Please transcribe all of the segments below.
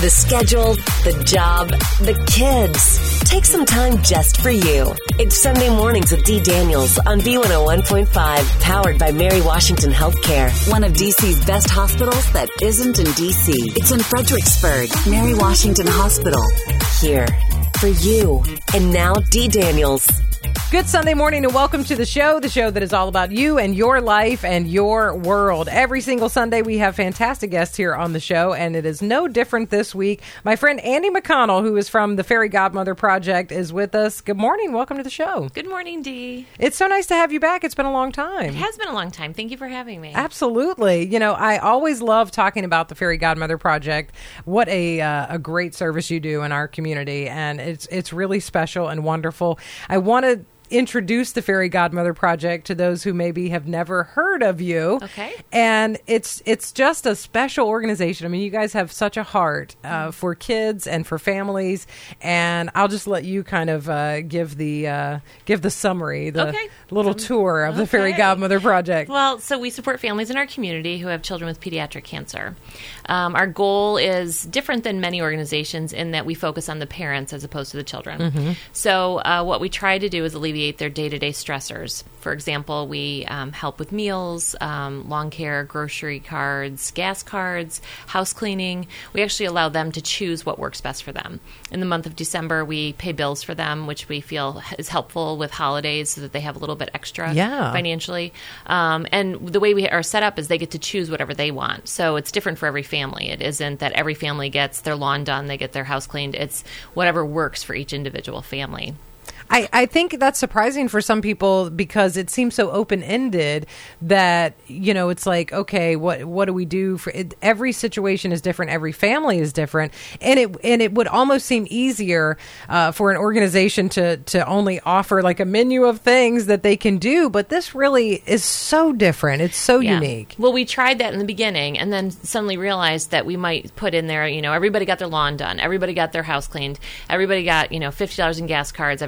The schedule, the job, the kids. Take some time just for you. It's Sunday mornings with D. Daniels on B101.5, powered by Mary Washington Healthcare, one of D.C.'s best hospitals that isn't in D.C. It's in Fredericksburg, Mary Washington Hospital, here for you. And now, D. Daniels. Good Sunday morning and welcome to the show that is all about you and your life and your world. Every single Sunday we have fantastic guests here on the show, and it is no different this week. My friend Andie McConnell, who is from the Fairy Godmother Project, is with us. Good morning. Welcome to the show. Good morning, Dee. It's so nice to have you back. It's been a long time. It has been a long time. Thank you for having me. Absolutely. You know, I always love talking about the Fairy Godmother Project. What a great service you do in our community, and it's really special and wonderful. I want to introduce the Fairy Godmother Project to those who maybe have never heard of you. Okay. And it's just a special organization. I mean, you guys have such a heart for kids and for families, and I'll just let you kind of give the summary, the little tour of the Fairy Godmother Project. Well, so we support families in our community who have children with pediatric cancer. Our goal is different than many organizations in that we focus on the parents as opposed to the children. Mm-hmm. So what we try to do is alleviate their day-to-day stressors. For example, we help with meals, lawn care, grocery cards, gas cards, house cleaning. We actually allow them to choose what works best for them. In the month of December, we pay bills for them, which we feel is helpful with holidays so that they have a little bit extra financially. And the way we are set up is they get to choose whatever they want. So it's different for every family. It isn't that every family gets their lawn done, they get their house cleaned. It's whatever works for each individual family. I think that's surprising for some people because it seems so open-ended that, you know, it's like, okay, what do we do? Every situation is different. Every family is different. And it would almost seem easier for an organization to only offer like a menu of things that they can do. But this really is so different. It's so unique. Well, we tried that in the beginning and then suddenly realized that we might put in there, you know, everybody got their lawn done. Everybody got their house cleaned. Everybody got, you know, $50 in gas cards.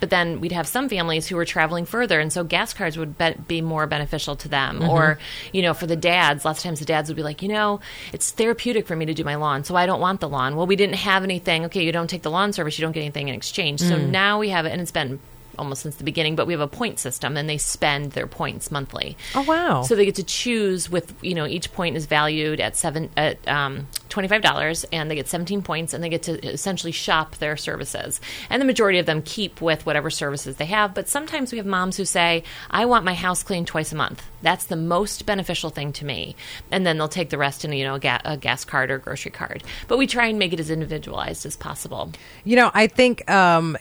But then we'd have some families who were traveling further, and so gas cards would be more beneficial to them. Mm-hmm. Or, you know, for the dads, lots of times the dads would be like, you know, it's therapeutic for me to do my lawn, so I don't want the lawn. Well, we didn't have anything. Okay, you don't take the lawn service, you don't get anything in exchange. So now we have it, and it's been almost since the beginning, but we have a point system, and they spend their points monthly. Oh, wow. So they get to choose with, you know, each point is valued at $25, and they get 17 points, and they get to essentially shop their services. And the majority of them keep with whatever services they have, but sometimes we have moms who say, I want my house cleaned twice a month. That's the most beneficial thing to me. And then they'll take the rest in, you know, a gas card or grocery card. But we try and make it as individualized as possible. You know, I think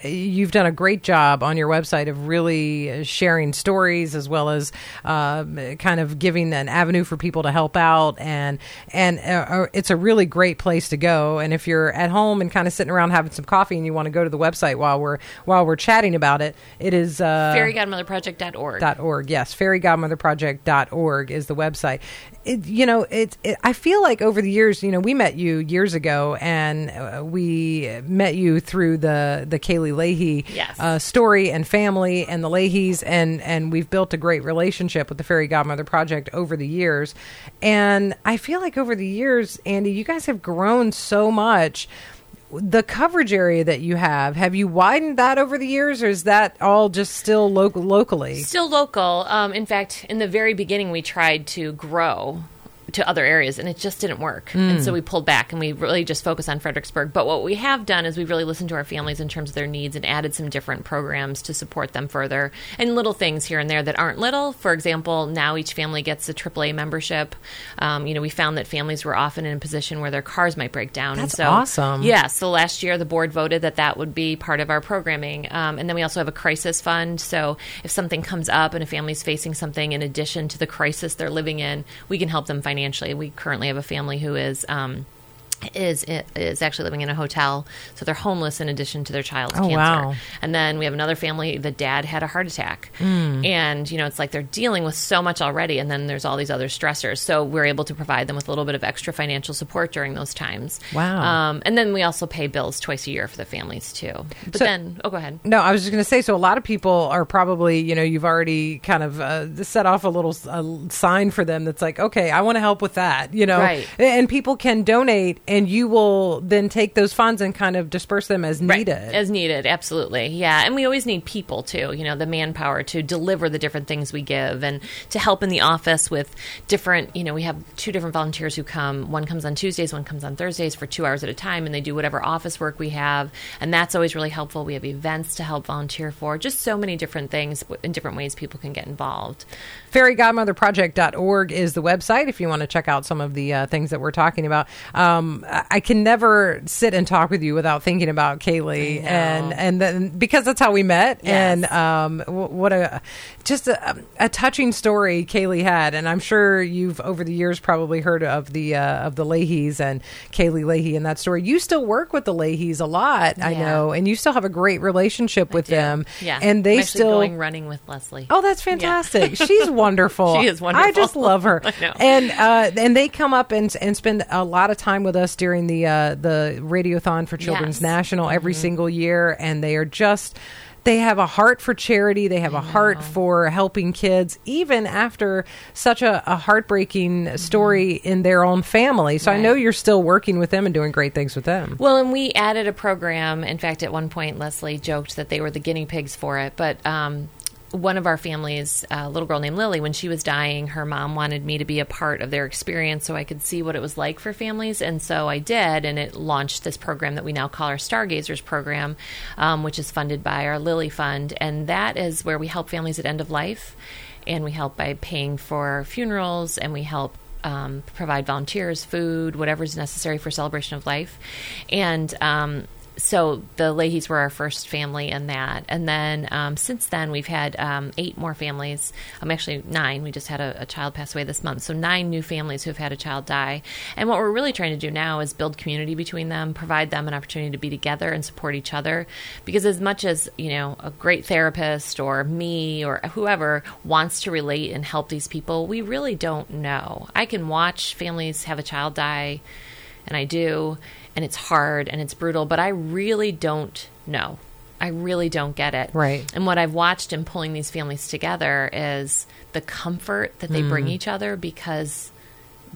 you've done a great job on your website of really sharing stories as well as kind of giving an avenue for people to help out, and it's a really great place to go. And if you're at home and kind of sitting around having some coffee and you want to go to the website while we're chatting about it, it is fairygodmotherproject.org. Yes, fairygodmotherproject.org is the website. I feel like over the years, you know, we met you years ago, and we met you through the Kaylee Leahy story and family and the Leahys, and we've built a great relationship with the Fairy Godmother Project over the years. And I feel like over the years, Andie, you guys have grown so much. The coverage area that you have you widened that over the years, or is that all just still locally? Still local. In fact, in the very beginning, we tried to grow to other areas, and it just didn't work. And so we pulled back, and we really just focus on Fredericksburg. But what we have done is we've really listened to our families in terms of their needs and added some different programs to support them further, and little things here and there that aren't little. For example, now each family gets a AAA membership. You know, we found that families were often in a position where their cars might break down. That's awesome. Yeah, so last year the board voted that would be part of our programming. And then we also have a crisis fund. So if something comes up and a family's facing something in addition to the crisis they're living in, we can help them financially. We currently have a family who is actually living in a hotel, so they're homeless in addition to their child's cancer. Wow. And then we have another family, the dad had a heart attack. And, you know, it's like they're dealing with so much already, and then there's all these other stressors. So we're able to provide them with a little bit of extra financial support during those times. Wow. And then we also pay bills twice a year for the families, too. But go ahead. No, I was just going to say, so a lot of people are probably, you know, you've already kind of set off a little sign for them that's like, okay, I want to help with that, you know. Right. And people can donate And you will then take those funds and kind of disperse them as needed. Right. As needed, absolutely. Yeah. And we always need people too, you know, the manpower to deliver the different things we give and to help in the office with different, you know, we have two different volunteers who come. One comes on Tuesdays, one comes on Thursdays for 2 hours at a time, and they do whatever office work we have. And that's always really helpful. We have events to help volunteer for, just so many different things in different ways people can get involved. FairyGodmotherProject.org is the website if you want to check out some of the things that we're talking about. I can never sit and talk with you without thinking about Kaylee, and then, because that's how we met. Yes. And what a just a touching story Kaylee had, and I'm sure you've over the years probably heard of the Leahys and Kaylee Leahy and that story. You still work with the Leahys a lot, I know, and you still have a great relationship with them. Yeah, and they still going running with Leslie. Oh, that's fantastic! Yeah. She's wonderful. She is wonderful. I just love her. I know. And they come up and spend a lot of time with us during the Radiothon for Children's National every single year, and they are just they have a heart for charity. They have a heart for helping kids, even after such a heartbreaking story in their own family. So I know you're still working with them and doing great things with them. Well, and we added a program. In fact, at one point, Leslie joked that they were the guinea pigs for it, but one of our families, a little girl named Lily, when she was dying, her mom wanted me to be a part of their experience so I could see what it was like for families. And so I did, and it launched this program that we now call our Stargazers program, which is funded by our Lily Fund. And that is where we help families at end of life, and we help by paying for funerals, and we help provide volunteers, food, whatever's necessary for celebration of life. And so the Leahys were our first family in that. And then since then, we've had 8 more families. Actually, 9. We just had a child pass away this month. So 9 new families who've had a child die. And what we're really trying to do now is build community between them, provide them an opportunity to be together and support each other. Because as much as, you know, a great therapist or me or whoever wants to relate and help these people, we really don't know. I can watch families have a child die, and I do. And it's hard and it's brutal, but I really don't know. I really don't get it. Right. And what I've watched in pulling these families together is the comfort that they bring each other, because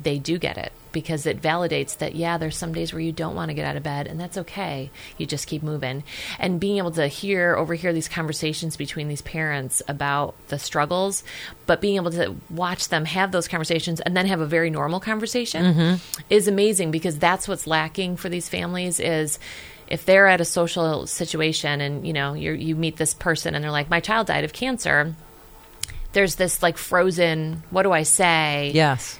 they do get it, because it validates that, yeah, there's some days where you don't want to get out of bed, and that's okay. You just keep moving. And being able to overhear these conversations between these parents about the struggles, but being able to watch them have those conversations and then have a very normal conversation is amazing, because that's what's lacking for these families is if they're at a social situation and, you know, you meet this person and they're like, my child died of cancer. There's this like frozen, what do I say? Yes.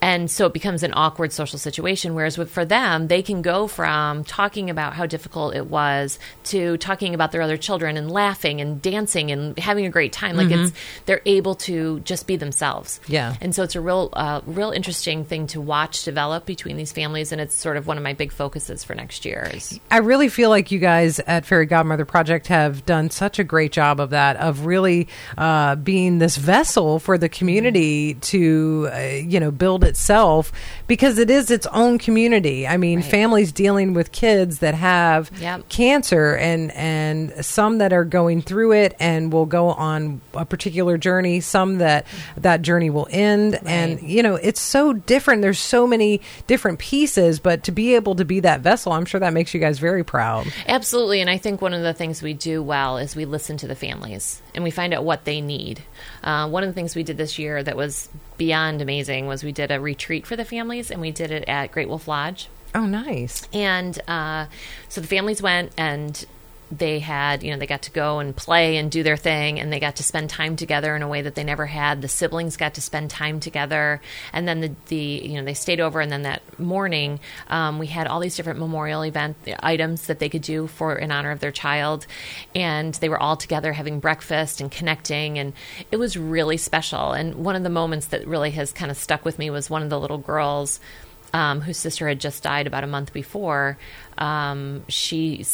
And so it becomes an awkward social situation, whereas for them, they can go from talking about how difficult it was to talking about their other children and laughing and dancing and having a great time. Like they're able to just be themselves. Yeah. And so it's a real interesting thing to watch develop between these families, and it's sort of one of my big focuses for next year. I really feel like you guys at Fairy Godmother Project have done such a great job of that, of really being this vessel for the community to, you know, build itself, because it is its own community. I mean, families dealing with kids that have cancer and some that are going through it and will go on a particular journey, some that journey will end. And, you know, it's so different. There's so many different pieces, but to be able to be that vessel, I'm sure that makes you guys very proud. Absolutely. And I think one of the things we do well is we listen to the families and we find out what they need. One of the things we did this year that was beyond amazing was we did a retreat for the families, and we did it at Great Wolf Lodge. Oh, nice. And so the families went, and they had, you know, they got to go and play and do their thing, and they got to spend time together in a way that they never had. The siblings got to spend time together, and then the you know, they stayed over, and then that morning we had all these different memorial event items that they could do for in honor of their child, and they were all together having breakfast and connecting, and it was really special. And one of the moments that really has kind of stuck with me was one of the little girls whose sister had just died about a month before. We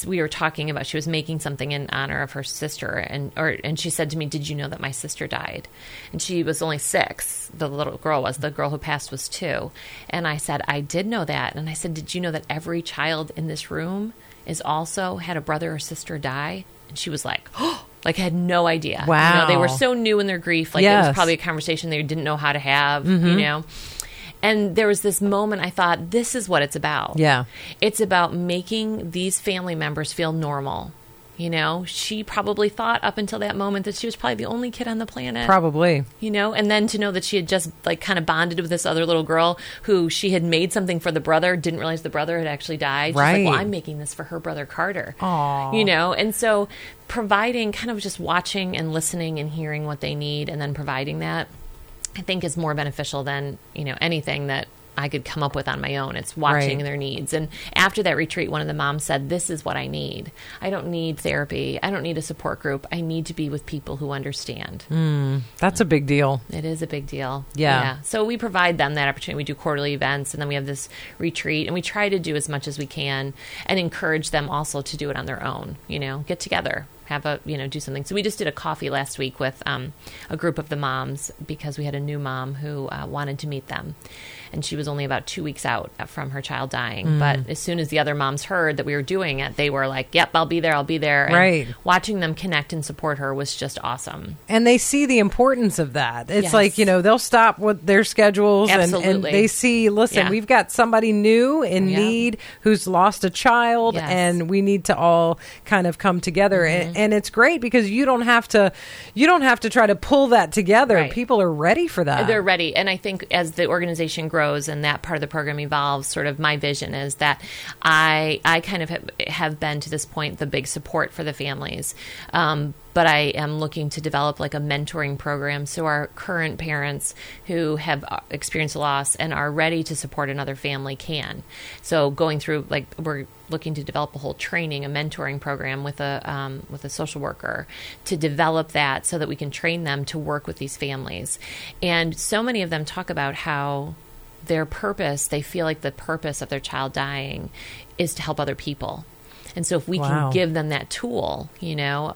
were talking about, she was making something in honor of her sister, and she said to me, "Did you know that my sister died?" And she was only 6. The little girl was. The girl who passed was 2. And I said, "I did know that." And I said, "Did you know that every child in this room is also had a brother or sister die?" And she was like, "Oh." Like, had no idea. Wow. You know, they were so new in their grief. Like, it was probably a conversation they didn't know how to have, you know. And there was this moment I thought, this is what it's about. Yeah. It's about making these family members feel normal. You know, she probably thought up until that moment that she was probably the only kid on the planet. Probably. You know, and then to know that she had just like kind of bonded with this other little girl who she had made something for the brother, didn't realize the brother had actually died. Right. She's like, well, I'm making this for her brother, Carter. Aww. You know, and so providing, kind of just watching and listening and hearing what they need and then providing that, I think is more beneficial than, you know, anything that I could come up with on my own. It's watching right. their needs. And after that retreat, one of the moms said, this is what I need. I don't need therapy. I don't need a support group. I need to be with people who understand. That's a big deal. It is a big deal. Yeah. So we provide them that opportunity. We do quarterly events, and then we have this retreat, and we try to do as much as we can and encourage them also to do it on their own, you know, get together. Have a, you know, do something. So we just did a coffee last week with a group of the moms because we had a new mom who wanted to meet them. And she was only about 2 weeks out from her child dying. But as soon as the other moms heard that we were doing it, they were like, yep, I'll be there. I'll be there. And right. watching them connect and support her was just awesome. And they see the importance of that. It's yes. like, you know, they'll stop with their schedules and they see, listen, yeah. we've got somebody new in yeah. need who's lost a child yes. and we need to all kind of come together. Mm-hmm. And it's great because you don't have to try to pull that together. Right. People are ready for that. They're ready. And I think as the organization grows and that part of the program evolves, sort of my vision is that I kind of have been to this point the big support for the families. But I am looking to develop like a mentoring program so our current parents who have experienced loss and are ready to support another family can. So going through, like, we're looking to develop a whole training, a mentoring program with a social worker to develop that so that we can train them to work with these families. And so many of them talk about how their purpose, they feel like the purpose of their child dying is to help other people. And so if we wow. can give them that tool, you know,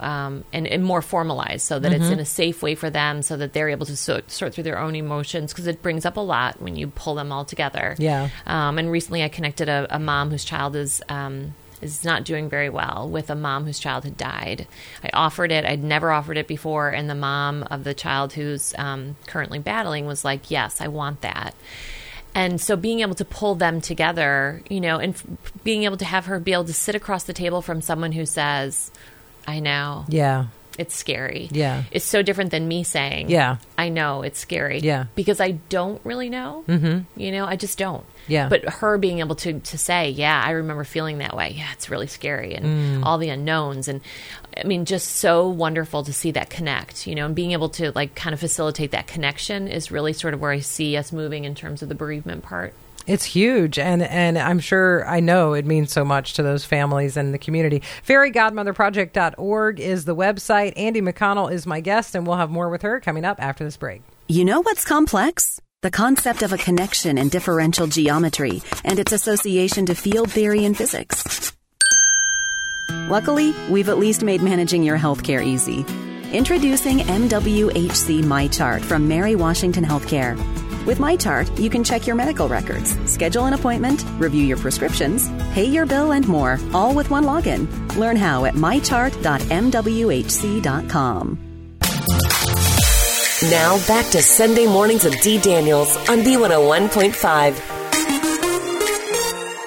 and more formalized so that mm-hmm. it's in a safe way for them so that they're able to sort through their own emotions, because it brings up a lot when you pull them all together. Yeah. And recently I connected a mom whose child is not doing very well with a mom whose child had died. I offered it. I'd never offered it before. And the mom of the child who's currently battling was like, yes, I want that. And so being able to pull them together, you know, and being able to have her be able to sit across the table from someone who says, I know. Yeah. It's scary. Yeah. It's so different than me saying, yeah, I know it's scary. Yeah. Because I don't really know. Mm-hmm. You know, I just don't. Yeah. But her being able to say, yeah, I remember feeling that way. Yeah, it's really scary. And all the unknowns. And I mean, just so wonderful to see that connect, you know, and being able to like kind of facilitate that connection is really sort of where I see us moving in terms of the bereavement part. It's huge. And I'm sure, I know it means so much to those families and the community. FairyGodmotherProject.org is the website. Andie McConnell is my guest, and we'll have more with her coming up after this break. You know what's complex? The concept of a connection in differential geometry and its association to field theory and physics. Luckily, we've at least made managing your healthcare easy. Introducing MWHC MyChart from Mary Washington Healthcare. With MyChart, you can check your medical records, schedule an appointment, review your prescriptions, pay your bill, and more, all with one login. Learn how at mychart.mwhc.com. Now back to Sunday Mornings with D. Daniels on B101.5.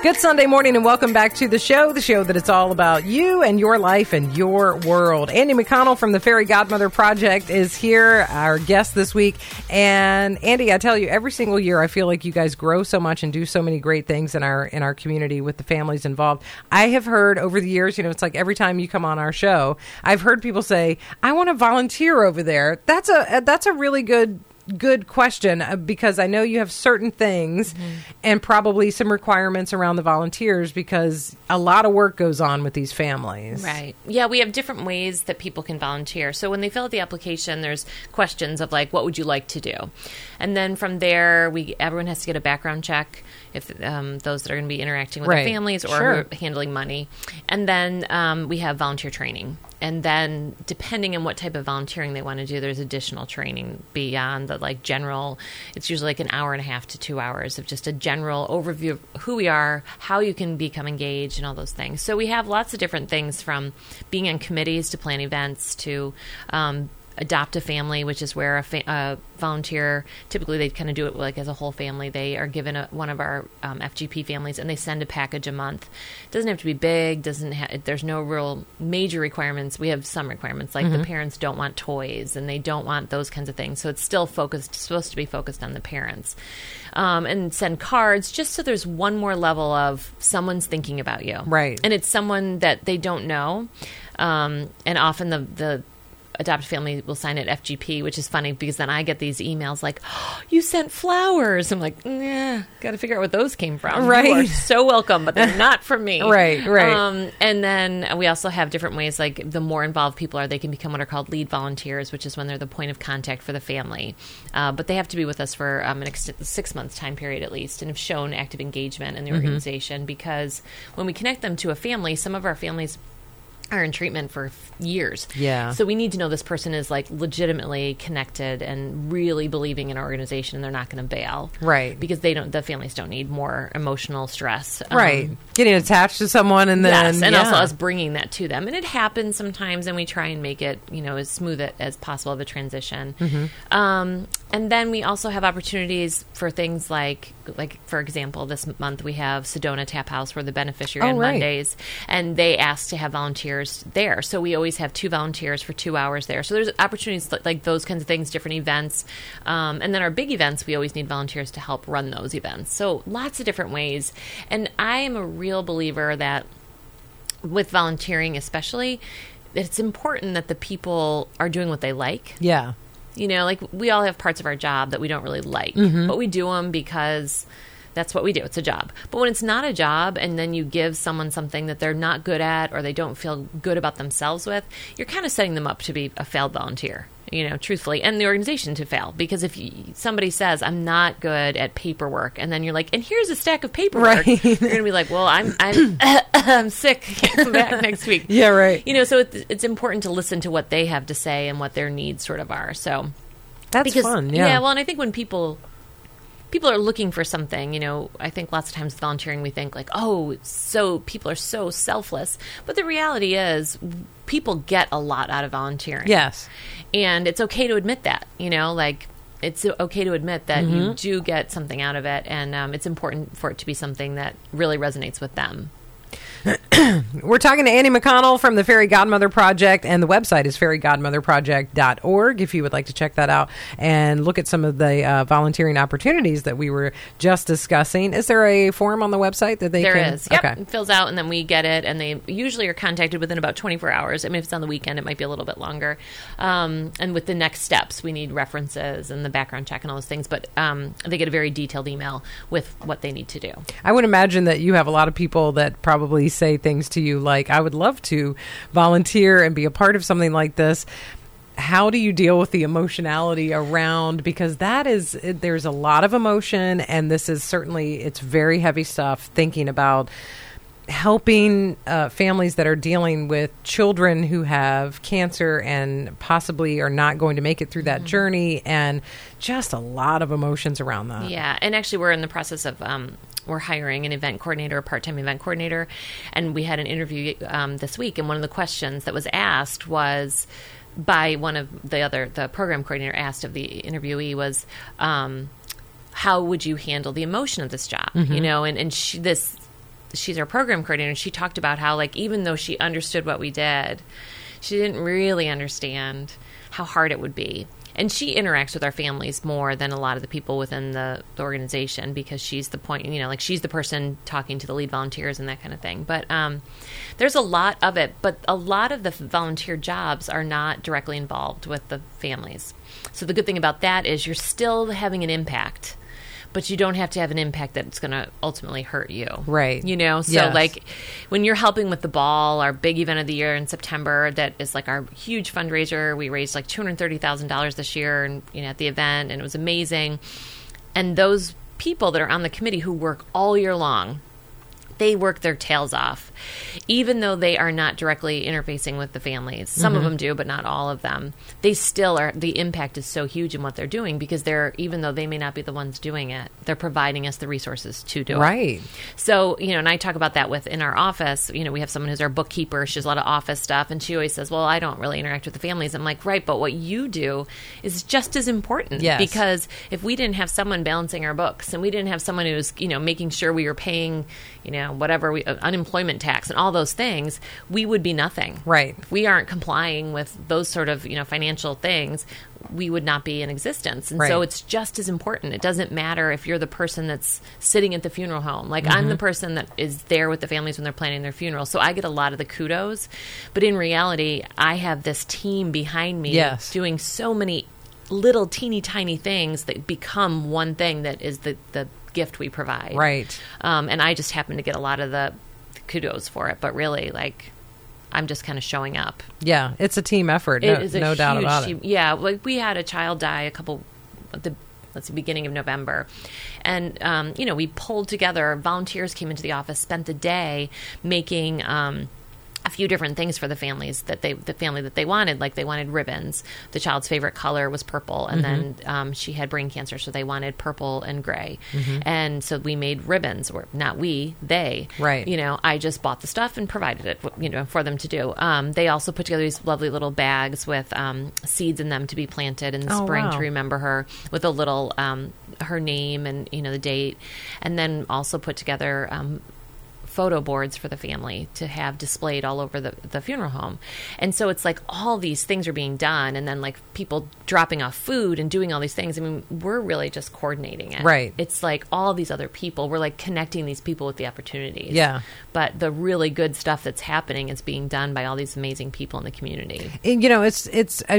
Good Sunday morning and welcome back to the show that it's all about you and your life and your world. Andie McConnell from the Fairy Godmother Project is here, our guest this week. And Andie, I tell you, every single year I feel like you guys grow so much and do so many great things in our community with the families involved. I have heard over the years, you know, it's like every time you come on our show, I've heard people say, I want to volunteer over there. That's a really good question, because I know you have certain things mm-hmm. and probably some requirements around the volunteers, because a lot of work goes on with these families. Right. Yeah, we have different ways that people can volunteer. So when they fill out the application, there's questions of like, what would you like to do? And then from there, everyone has to get a background check if those that are going to be interacting with right. their families or sure. handling money. And then we have volunteer training. And then depending on what type of volunteering they want to do, there's additional training beyond the like general. It's usually like an hour and a half to 2 hours of just a general overview of who we are, how you can become engaged, and all those things. So we have lots of different things, from being on committees to plan events to adopt a family, which is where a volunteer, typically they kind of do it like as a whole family. They are given one of our FGP families, and they send a package a month. It doesn't have to be big. There's no real major requirements. We have some requirements, like the parents don't want toys and they don't want those kinds of things. So it's still supposed to be focused on the parents. And send cards just so there's one more level of someone's thinking about you. Right. And it's someone that they don't know. And often the adopted family will sign at FGP, which is funny because then I get these emails like, oh, you sent flowers. I'm like, nah, got to figure out what those came from. Right. You are so welcome, but they're not from me. Right. And then we also have different ways, like the more involved people are, they can become what are called lead volunteers, which is when they're the point of contact for the family. But they have to be with us for an 6 months time period at least, and have shown active engagement in the organization, because when we connect them to a family, some of our families are in treatment for years. Yeah. So we need to know this person is like legitimately connected and really believing in our organization, and they're not going to bail. Right. Because the families don't need more emotional stress. Right. Getting attached to someone and then. Yes. And also us bringing that to them. And it happens sometimes, and we try and make it, as smooth as possible of a transition. Mm-hmm. And then we also have opportunities for things like for example, this month we have Sedona Tap House, where the beneficiary on Mondays, and they ask to have volunteers there. So we always have two volunteers for 2 hours there. So there's opportunities like those kinds of things, different events. And then our big events, we always need volunteers to help run those events. So lots of different ways. And I am a real believer that with volunteering especially, it's important that the people are doing what they like. Yeah. Like we all have parts of our job that we don't really like, but we do them because that's what we do. It's a job. But when it's not a job, and then you give someone something that they're not good at or they don't feel good about themselves with, you're kind of setting them up to be a failed volunteer, truthfully, and the organization to fail. Because if somebody says, I'm not good at paperwork, and then you're like, and here's a stack of paperwork, you're going to be like, well, I'm sick. Come back next week. Yeah, right. So it's important to listen to what they have to say and what their needs sort of are. So that's fun. Yeah. Well, and I think when people are looking for something, I think lots of times volunteering, we think like, oh, so people are so selfless. But the reality is people get a lot out of volunteering. Yes. And it's okay to admit that, it's okay to admit that you do get something out of it. And it's important for it to be something that really resonates with them. We're talking to Andie McConnell from the Fairy Godmother Project, and the website is fairygodmotherproject.org if you would like to check that out and look at some of the volunteering opportunities that we were just discussing. Is there a form on the website that they can? There is. Yep. Okay. It fills out, and then we get it, and they usually are contacted within about 24 hours. I mean, if it's on the weekend, it might be a little bit longer. And with the next steps, we need references and the background check and all those things, but they get a very detailed email with what they need to do. I would imagine that you have a lot of people that probably say things to you like, I would love to volunteer and be a part of something like this. How do you deal with the emotionality around, because there's a lot of emotion, and this is certainly, it's very heavy stuff, thinking about helping families that are dealing with children who have cancer and possibly are not going to make it through that journey, and just a lot of emotions around that. Yeah, and actually we're in the process of we're hiring an event coordinator, a part-time event coordinator, and we had an interview this week, and one of the questions that was asked was by one of the program coordinator asked of the interviewee was, how would you handle the emotion of this job? And she's our program coordinator, and she talked about how, like, even though she understood what we did, she didn't really understand how hard it would be. And she interacts with our families more than a lot of the people within the organization, because she's the point, she's the person talking to the lead volunteers and that kind of thing. But there's a lot of it, but a lot of the volunteer jobs are not directly involved with the families. So the good thing about that is you're still having an impact, but you don't have to have an impact that's going to ultimately hurt you. Right. So yes. Like when you're helping with the ball, our big event of the year in September, that is like our huge fundraiser. We raised like $230,000 this year and, at the event, and it was amazing. And those people that are on the committee who work all year long, they work their tails off, even though they are not directly interfacing with the families. Some of them do, but not all of them. They still are. The impact is so huge in what they're doing because they're, even though they may not be the ones doing it, they're providing us the resources to do it. Right. So, you know, and I talk about that in our office. You know, we have someone who's our bookkeeper. She does a lot of office stuff, and she always says, well, I don't really interact with the families. I'm like, right, but what you do is just as important. Yes. Because if we didn't have someone balancing our books and we didn't have someone who's, you know, making sure we were paying, you know, whatever we unemployment tax and all those things, we would be nothing. Right. If we aren't complying with those sort of, you know, financial things, we would not be in existence. And so it's just as important. It doesn't matter if you're the person that's sitting at the funeral home. Like I'm the person that is there with the families when they're planning their funeral. So I get a lot of the kudos. But in reality, I have this team behind me doing so many little teeny tiny things that become one thing that is the gift we provide. Right. And I just happen to get a lot of the kudos for it. But really, like, I'm just kind of showing up. Yeah, it's a team effort. No doubt about it. Yeah, like we had a child die beginning of November. And, you know, we pulled together. Volunteers came into the office, spent the day making a few different things for the families that they wanted. Like they wanted ribbons. The child's favorite color was purple. And then she had brain cancer, so they wanted purple and gray. And so we made ribbons, or not we, they. Right. You know, I just bought the stuff and provided it, you know, for them to do. They also put together these lovely little bags with seeds in them to be planted in the spring to remember her, with a little, her name and, you know, the date. And then also put together photo boards for the family to have displayed all over the funeral home. And so it's like all these things are being done, and then like people dropping off food and doing all these things. I mean, we're really just coordinating it. Right. It's like all these other people, we're like connecting these people with the opportunities. Yeah. But the really good stuff that's happening is being done by all these amazing people in the community. And, you know, it's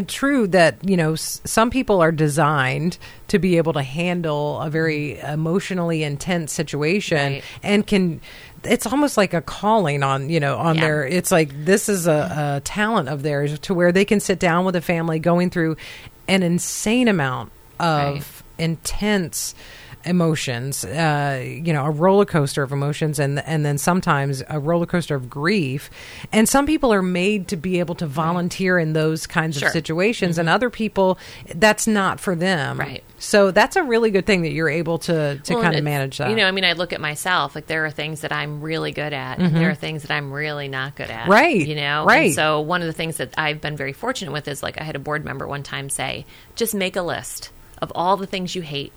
true that, you know, some people are designed to be able to handle a very emotionally intense situation, right, and can... It's almost like a calling on, you know, on their, it's like this is a talent of theirs, to where they can sit down with a family going through an insane amount of intense emotions, you know, a roller coaster of emotions, and then sometimes a roller coaster of grief. And some people are made to be able to volunteer in those kinds of situations, and other people, that's not for them. Right. So that's a really good thing that you're able to kind of manage that. You know, I mean, I look at myself, like there are things that I'm really good at, and there are things that I'm really not good at. Right. You know? Right. And so one of the things that I've been very fortunate with is, like, I had a board member one time say, just make a list of all the things you hate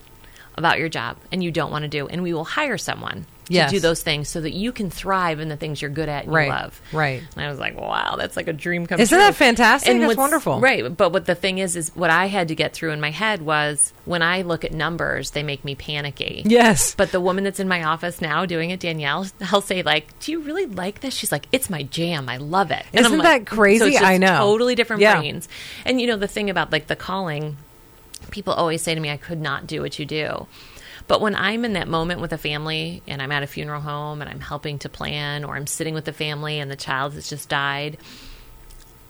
about your job and you don't want to do, and we will hire someone to do those things so that you can thrive in the things you're good at and you love. Right. And I was like, wow, that's like a dream come true. Isn't that fantastic? And that's wonderful. Right. But what the thing is what I had to get through in my head was, when I look at numbers, they make me panicky. Yes. But the woman that's in my office now doing it, Danielle, I'll say, like, do you really like this? She's like, it's my jam. I love it. And isn't that crazy? So it's just, I know, totally different brains. And, you know, the thing about, like, the calling, people always say to me, I could not do what you do. But when I'm in that moment with a family, and I'm at a funeral home and I'm helping to plan, or I'm sitting with the family and the child has just died,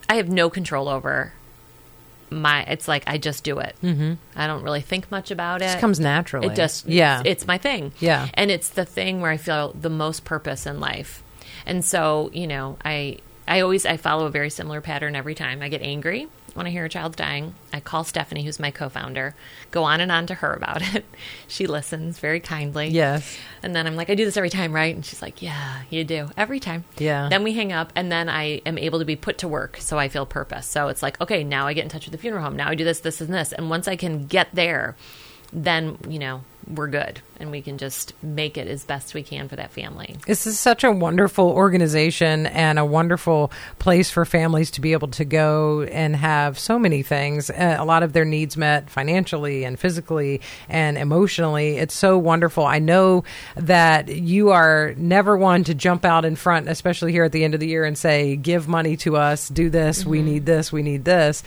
I have no control over it's like I just do it. I don't really think much about it. It just comes naturally. It just, it's my thing. Yeah. And it's the thing where I feel the most purpose in life. And so, you know, I follow a very similar pattern every time. I get angry when I hear a child's dying. I call Stephanie, who's my co-founder, go on to her about it. She listens very kindly. Yes. And then I'm like, I do this every time, right? And she's like, yeah, you do. Every time. Yeah. Then we hang up, and then I am able to be put to work, so I feel purpose. So it's like, okay, now I get in touch with the funeral home. Now I do this, this, and this. And once I can get there, then, you know, we're good, and we can just make it as best we can for that family. This is such a wonderful organization and a wonderful place for families to be able to go and have so many things, a lot of their needs met financially and physically and emotionally. It's so wonderful. I know that you are never one to jump out in front, especially here at the end of the year, and say, give money to us, do this, we need this, we need this.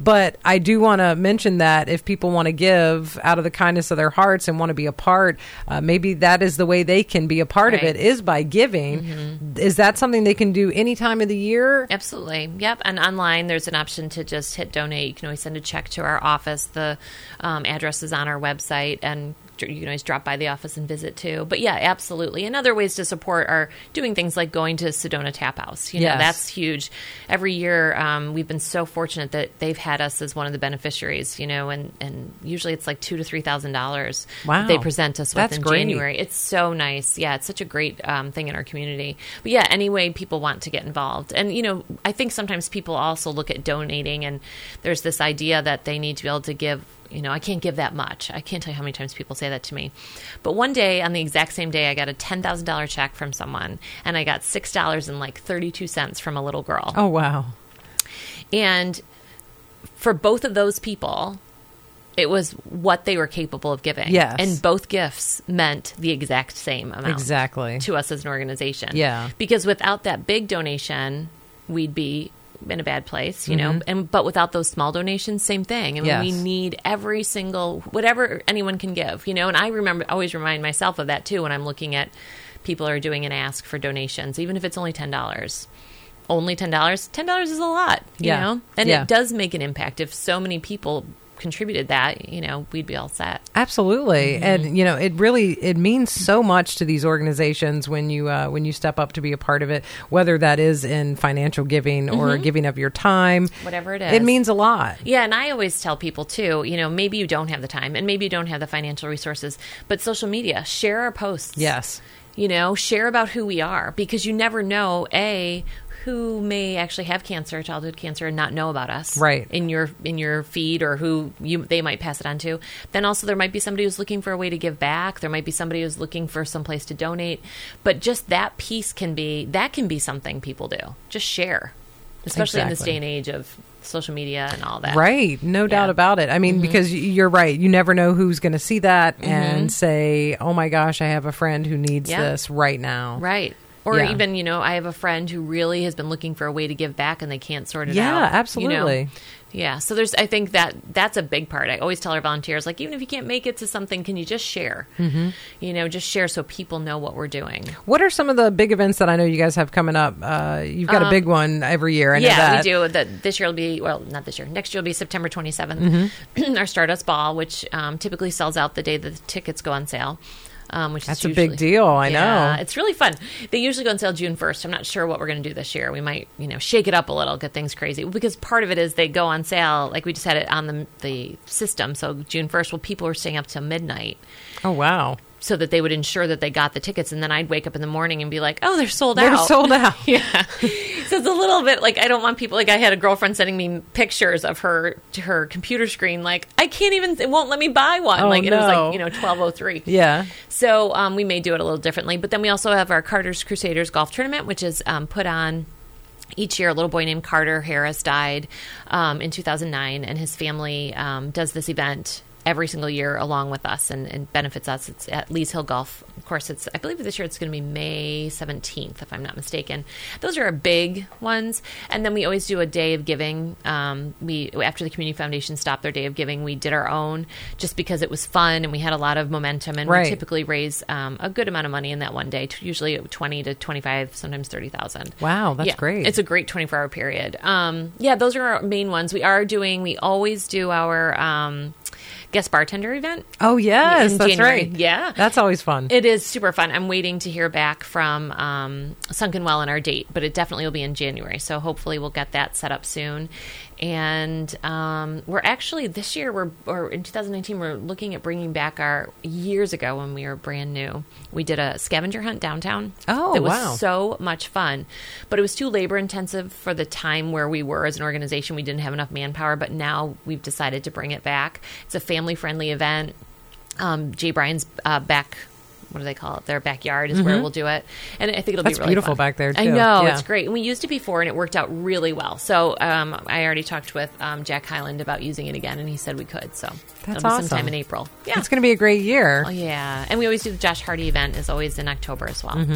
But I do want to mention that if people want to give out of the kindness of their hearts and want to be a part, maybe that is the way they can be a part of it, is by giving. Mm-hmm. Is that something they can do any time of the year? Absolutely. Yep. And online, there's an option to just hit donate. You can always send a check to our office. The address is on our website, and you can always drop by the office and visit too. But yeah, absolutely. And other ways to support are doing things like going to Sedona Tap House. You know, that's huge. Every year, we've been so fortunate that they've had us as one of the beneficiaries, you know, and usually it's like $2,000 to $3,000 that they present us with in January. It's so nice. Yeah, it's such a great thing in our community. But yeah, any way people want to get involved. And, you know, I think sometimes people also look at donating, and there's this idea that they need to be able to give. You know, I can't give that much. I can't tell you how many times people say that to me. But one day, on the exact same day, I got a $10,000 check from someone, and I got $6.32 from a little girl. Oh, wow. And for both of those people, it was what they were capable of giving. Yes. And both gifts meant the exact same amount. Exactly. To us as an organization. Yeah. Because without that big donation, we'd be in a bad place, you know, but without those small donations, same thing. I mean, we need every single, whatever anyone can give, you know, and I always remind myself of that too when I'm looking at people who are doing an ask for donations, even if it's only $10. Only $10. $10 is a lot, you know, and it does make an impact. If so many people contributed that, you know, we'd be all set. Absolutely. Mm-hmm. And, you know, it means so much to these organizations when you step up to be a part of it, whether that is in financial giving or giving of your time, whatever it is, it means a lot. Yeah. And I always tell people too, you know, maybe you don't have the time and maybe you don't have the financial resources, but social media, share our posts. Yes. You know, share about who we are, because you never know, who may actually have cancer, childhood cancer, and not know about us, right? In your feed, or who they might pass it on to. Then also there might be somebody who's looking for a way to give back. There might be somebody who's looking for some place to donate. But just that piece can be something people do. Just share, especially in this day and age of social media and all that. Right. No doubt about it. I mean, because you're right. You never know who's going to see that and say, oh my gosh, I have a friend who needs this right now. Right. Or even, you know, I have a friend who really has been looking for a way to give back and they can't sort it out. Yeah, absolutely. You know? Yeah. So I think that's a big part. I always tell our volunteers, like, even if you can't make it to something, can you just share? Mm-hmm. You know, just share so people know what we're doing. What are some of the big events that I know you guys have coming up? You've got a big one every year. I know that. We do. This year will be, well, not this year. Next year will be September 27th, our Stardust Ball, which typically sells out the day that the tickets go on sale. That's usually a big deal. I know. It's really fun. They usually go on sale June 1st. I'm not sure what we're going to do this year. We might, you know, shake it up a little, get things crazy. Because part of it is they go on sale, like we just had it on the system. So June 1st, well, people were staying up till midnight. Oh, wow. So that they would ensure that they got the tickets. And then I'd wake up in the morning and be like, oh, they're sold out. Yeah. So it's a little bit like, I don't want people, like I had a girlfriend sending me pictures of her computer screen. Like, I can't even, it won't let me buy one. Oh, like, no. It was like, you know, 12:03. Yeah. So we may do it a little differently. But then we also have our Carter's Crusaders golf tournament, which is put on each year. A little boy named Carter Harris died in 2009. And his family does this event every single year along with us and benefits us. It's at Lee's Hill Golf. Of course, I believe this year it's going to be May 17th, if I'm not mistaken. Those are our big ones. And then we always do a day of giving. After the Community Foundation stopped their day of giving, we did our own just because it was fun and we had a lot of momentum. And we typically raise a good amount of money in that one day, usually 20 to 25, sometimes 30,000. Wow, that's great. It's a great 24-hour period. Those are our main ones. We always do our guest bartender event. Oh, yes. That's January. Right. Yeah. That's always fun. It is super fun. I'm waiting to hear back from Sunken Well on our date, but it definitely will be in January. So hopefully we'll get that set up soon. And in 2019, we're looking at bringing back our, years ago when we were brand new, we did a scavenger hunt downtown. Oh, that was so much fun. But it was too labor intensive for the time where we were as an organization. We didn't have enough manpower, but now we've decided to bring it back. It's a family friendly event. Jay Bryan's back what do they call it? Their backyard is where we'll do it. And I think it'll be really beautiful fun. Back there, too. I know. Yeah. It's great. And we used it before, and it worked out really well. So I already talked with Jack Highland about using it again, and he said we could. So that'll be sometime in April. Yeah. It's going to be a great year. Oh, yeah. And we always do the Josh Hardy event is always in October as well. It's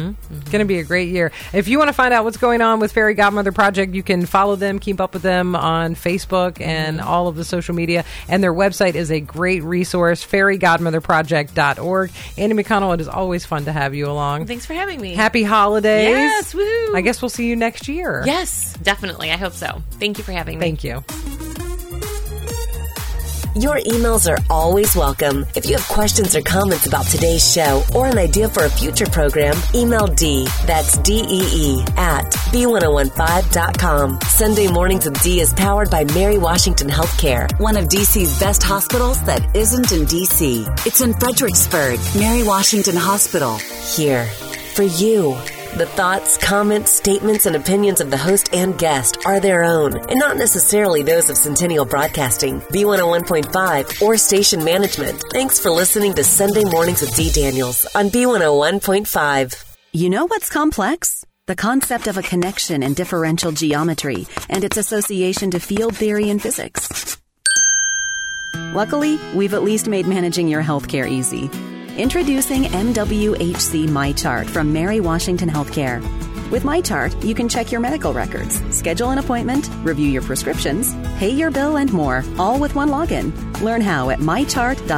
going to be a great year. If you want to find out what's going on with Fairy Godmother Project, you can follow them, keep up with them on Facebook and all of the social media. And their website is a great resource, fairygodmotherproject.org. Andie McConnell, it is always fun to have you along. Thanks for having me. Happy holidays. Yes, woo. I guess we'll see you next year. Yes, definitely. I hope so. Thank you for having me. Thank you. Your emails are always welcome. If you have questions or comments about today's show or an idea for a future program, email D, that's D-E-E, at B1015.com. Sunday Mornings with D is powered by Mary Washington Healthcare, one of D.C.'s best hospitals that isn't in D.C. It's in Fredericksburg, Mary Washington Hospital, here for you. The thoughts, comments, statements, and opinions of the host and guest are their own, and not necessarily those of Centennial Broadcasting, B101.5, or station management. Thanks for listening to Sunday Mornings with D. Daniels on B101.5. You know what's complex? The concept of a connection in differential geometry and its association to field theory in physics. Luckily, we've at least made managing your healthcare easy. Introducing MWHC MyChart from Mary Washington Healthcare. With MyChart, you can check your medical records, schedule an appointment, review your prescriptions, pay your bill, and more, all with one login. Learn how at mychart.mwhc.com.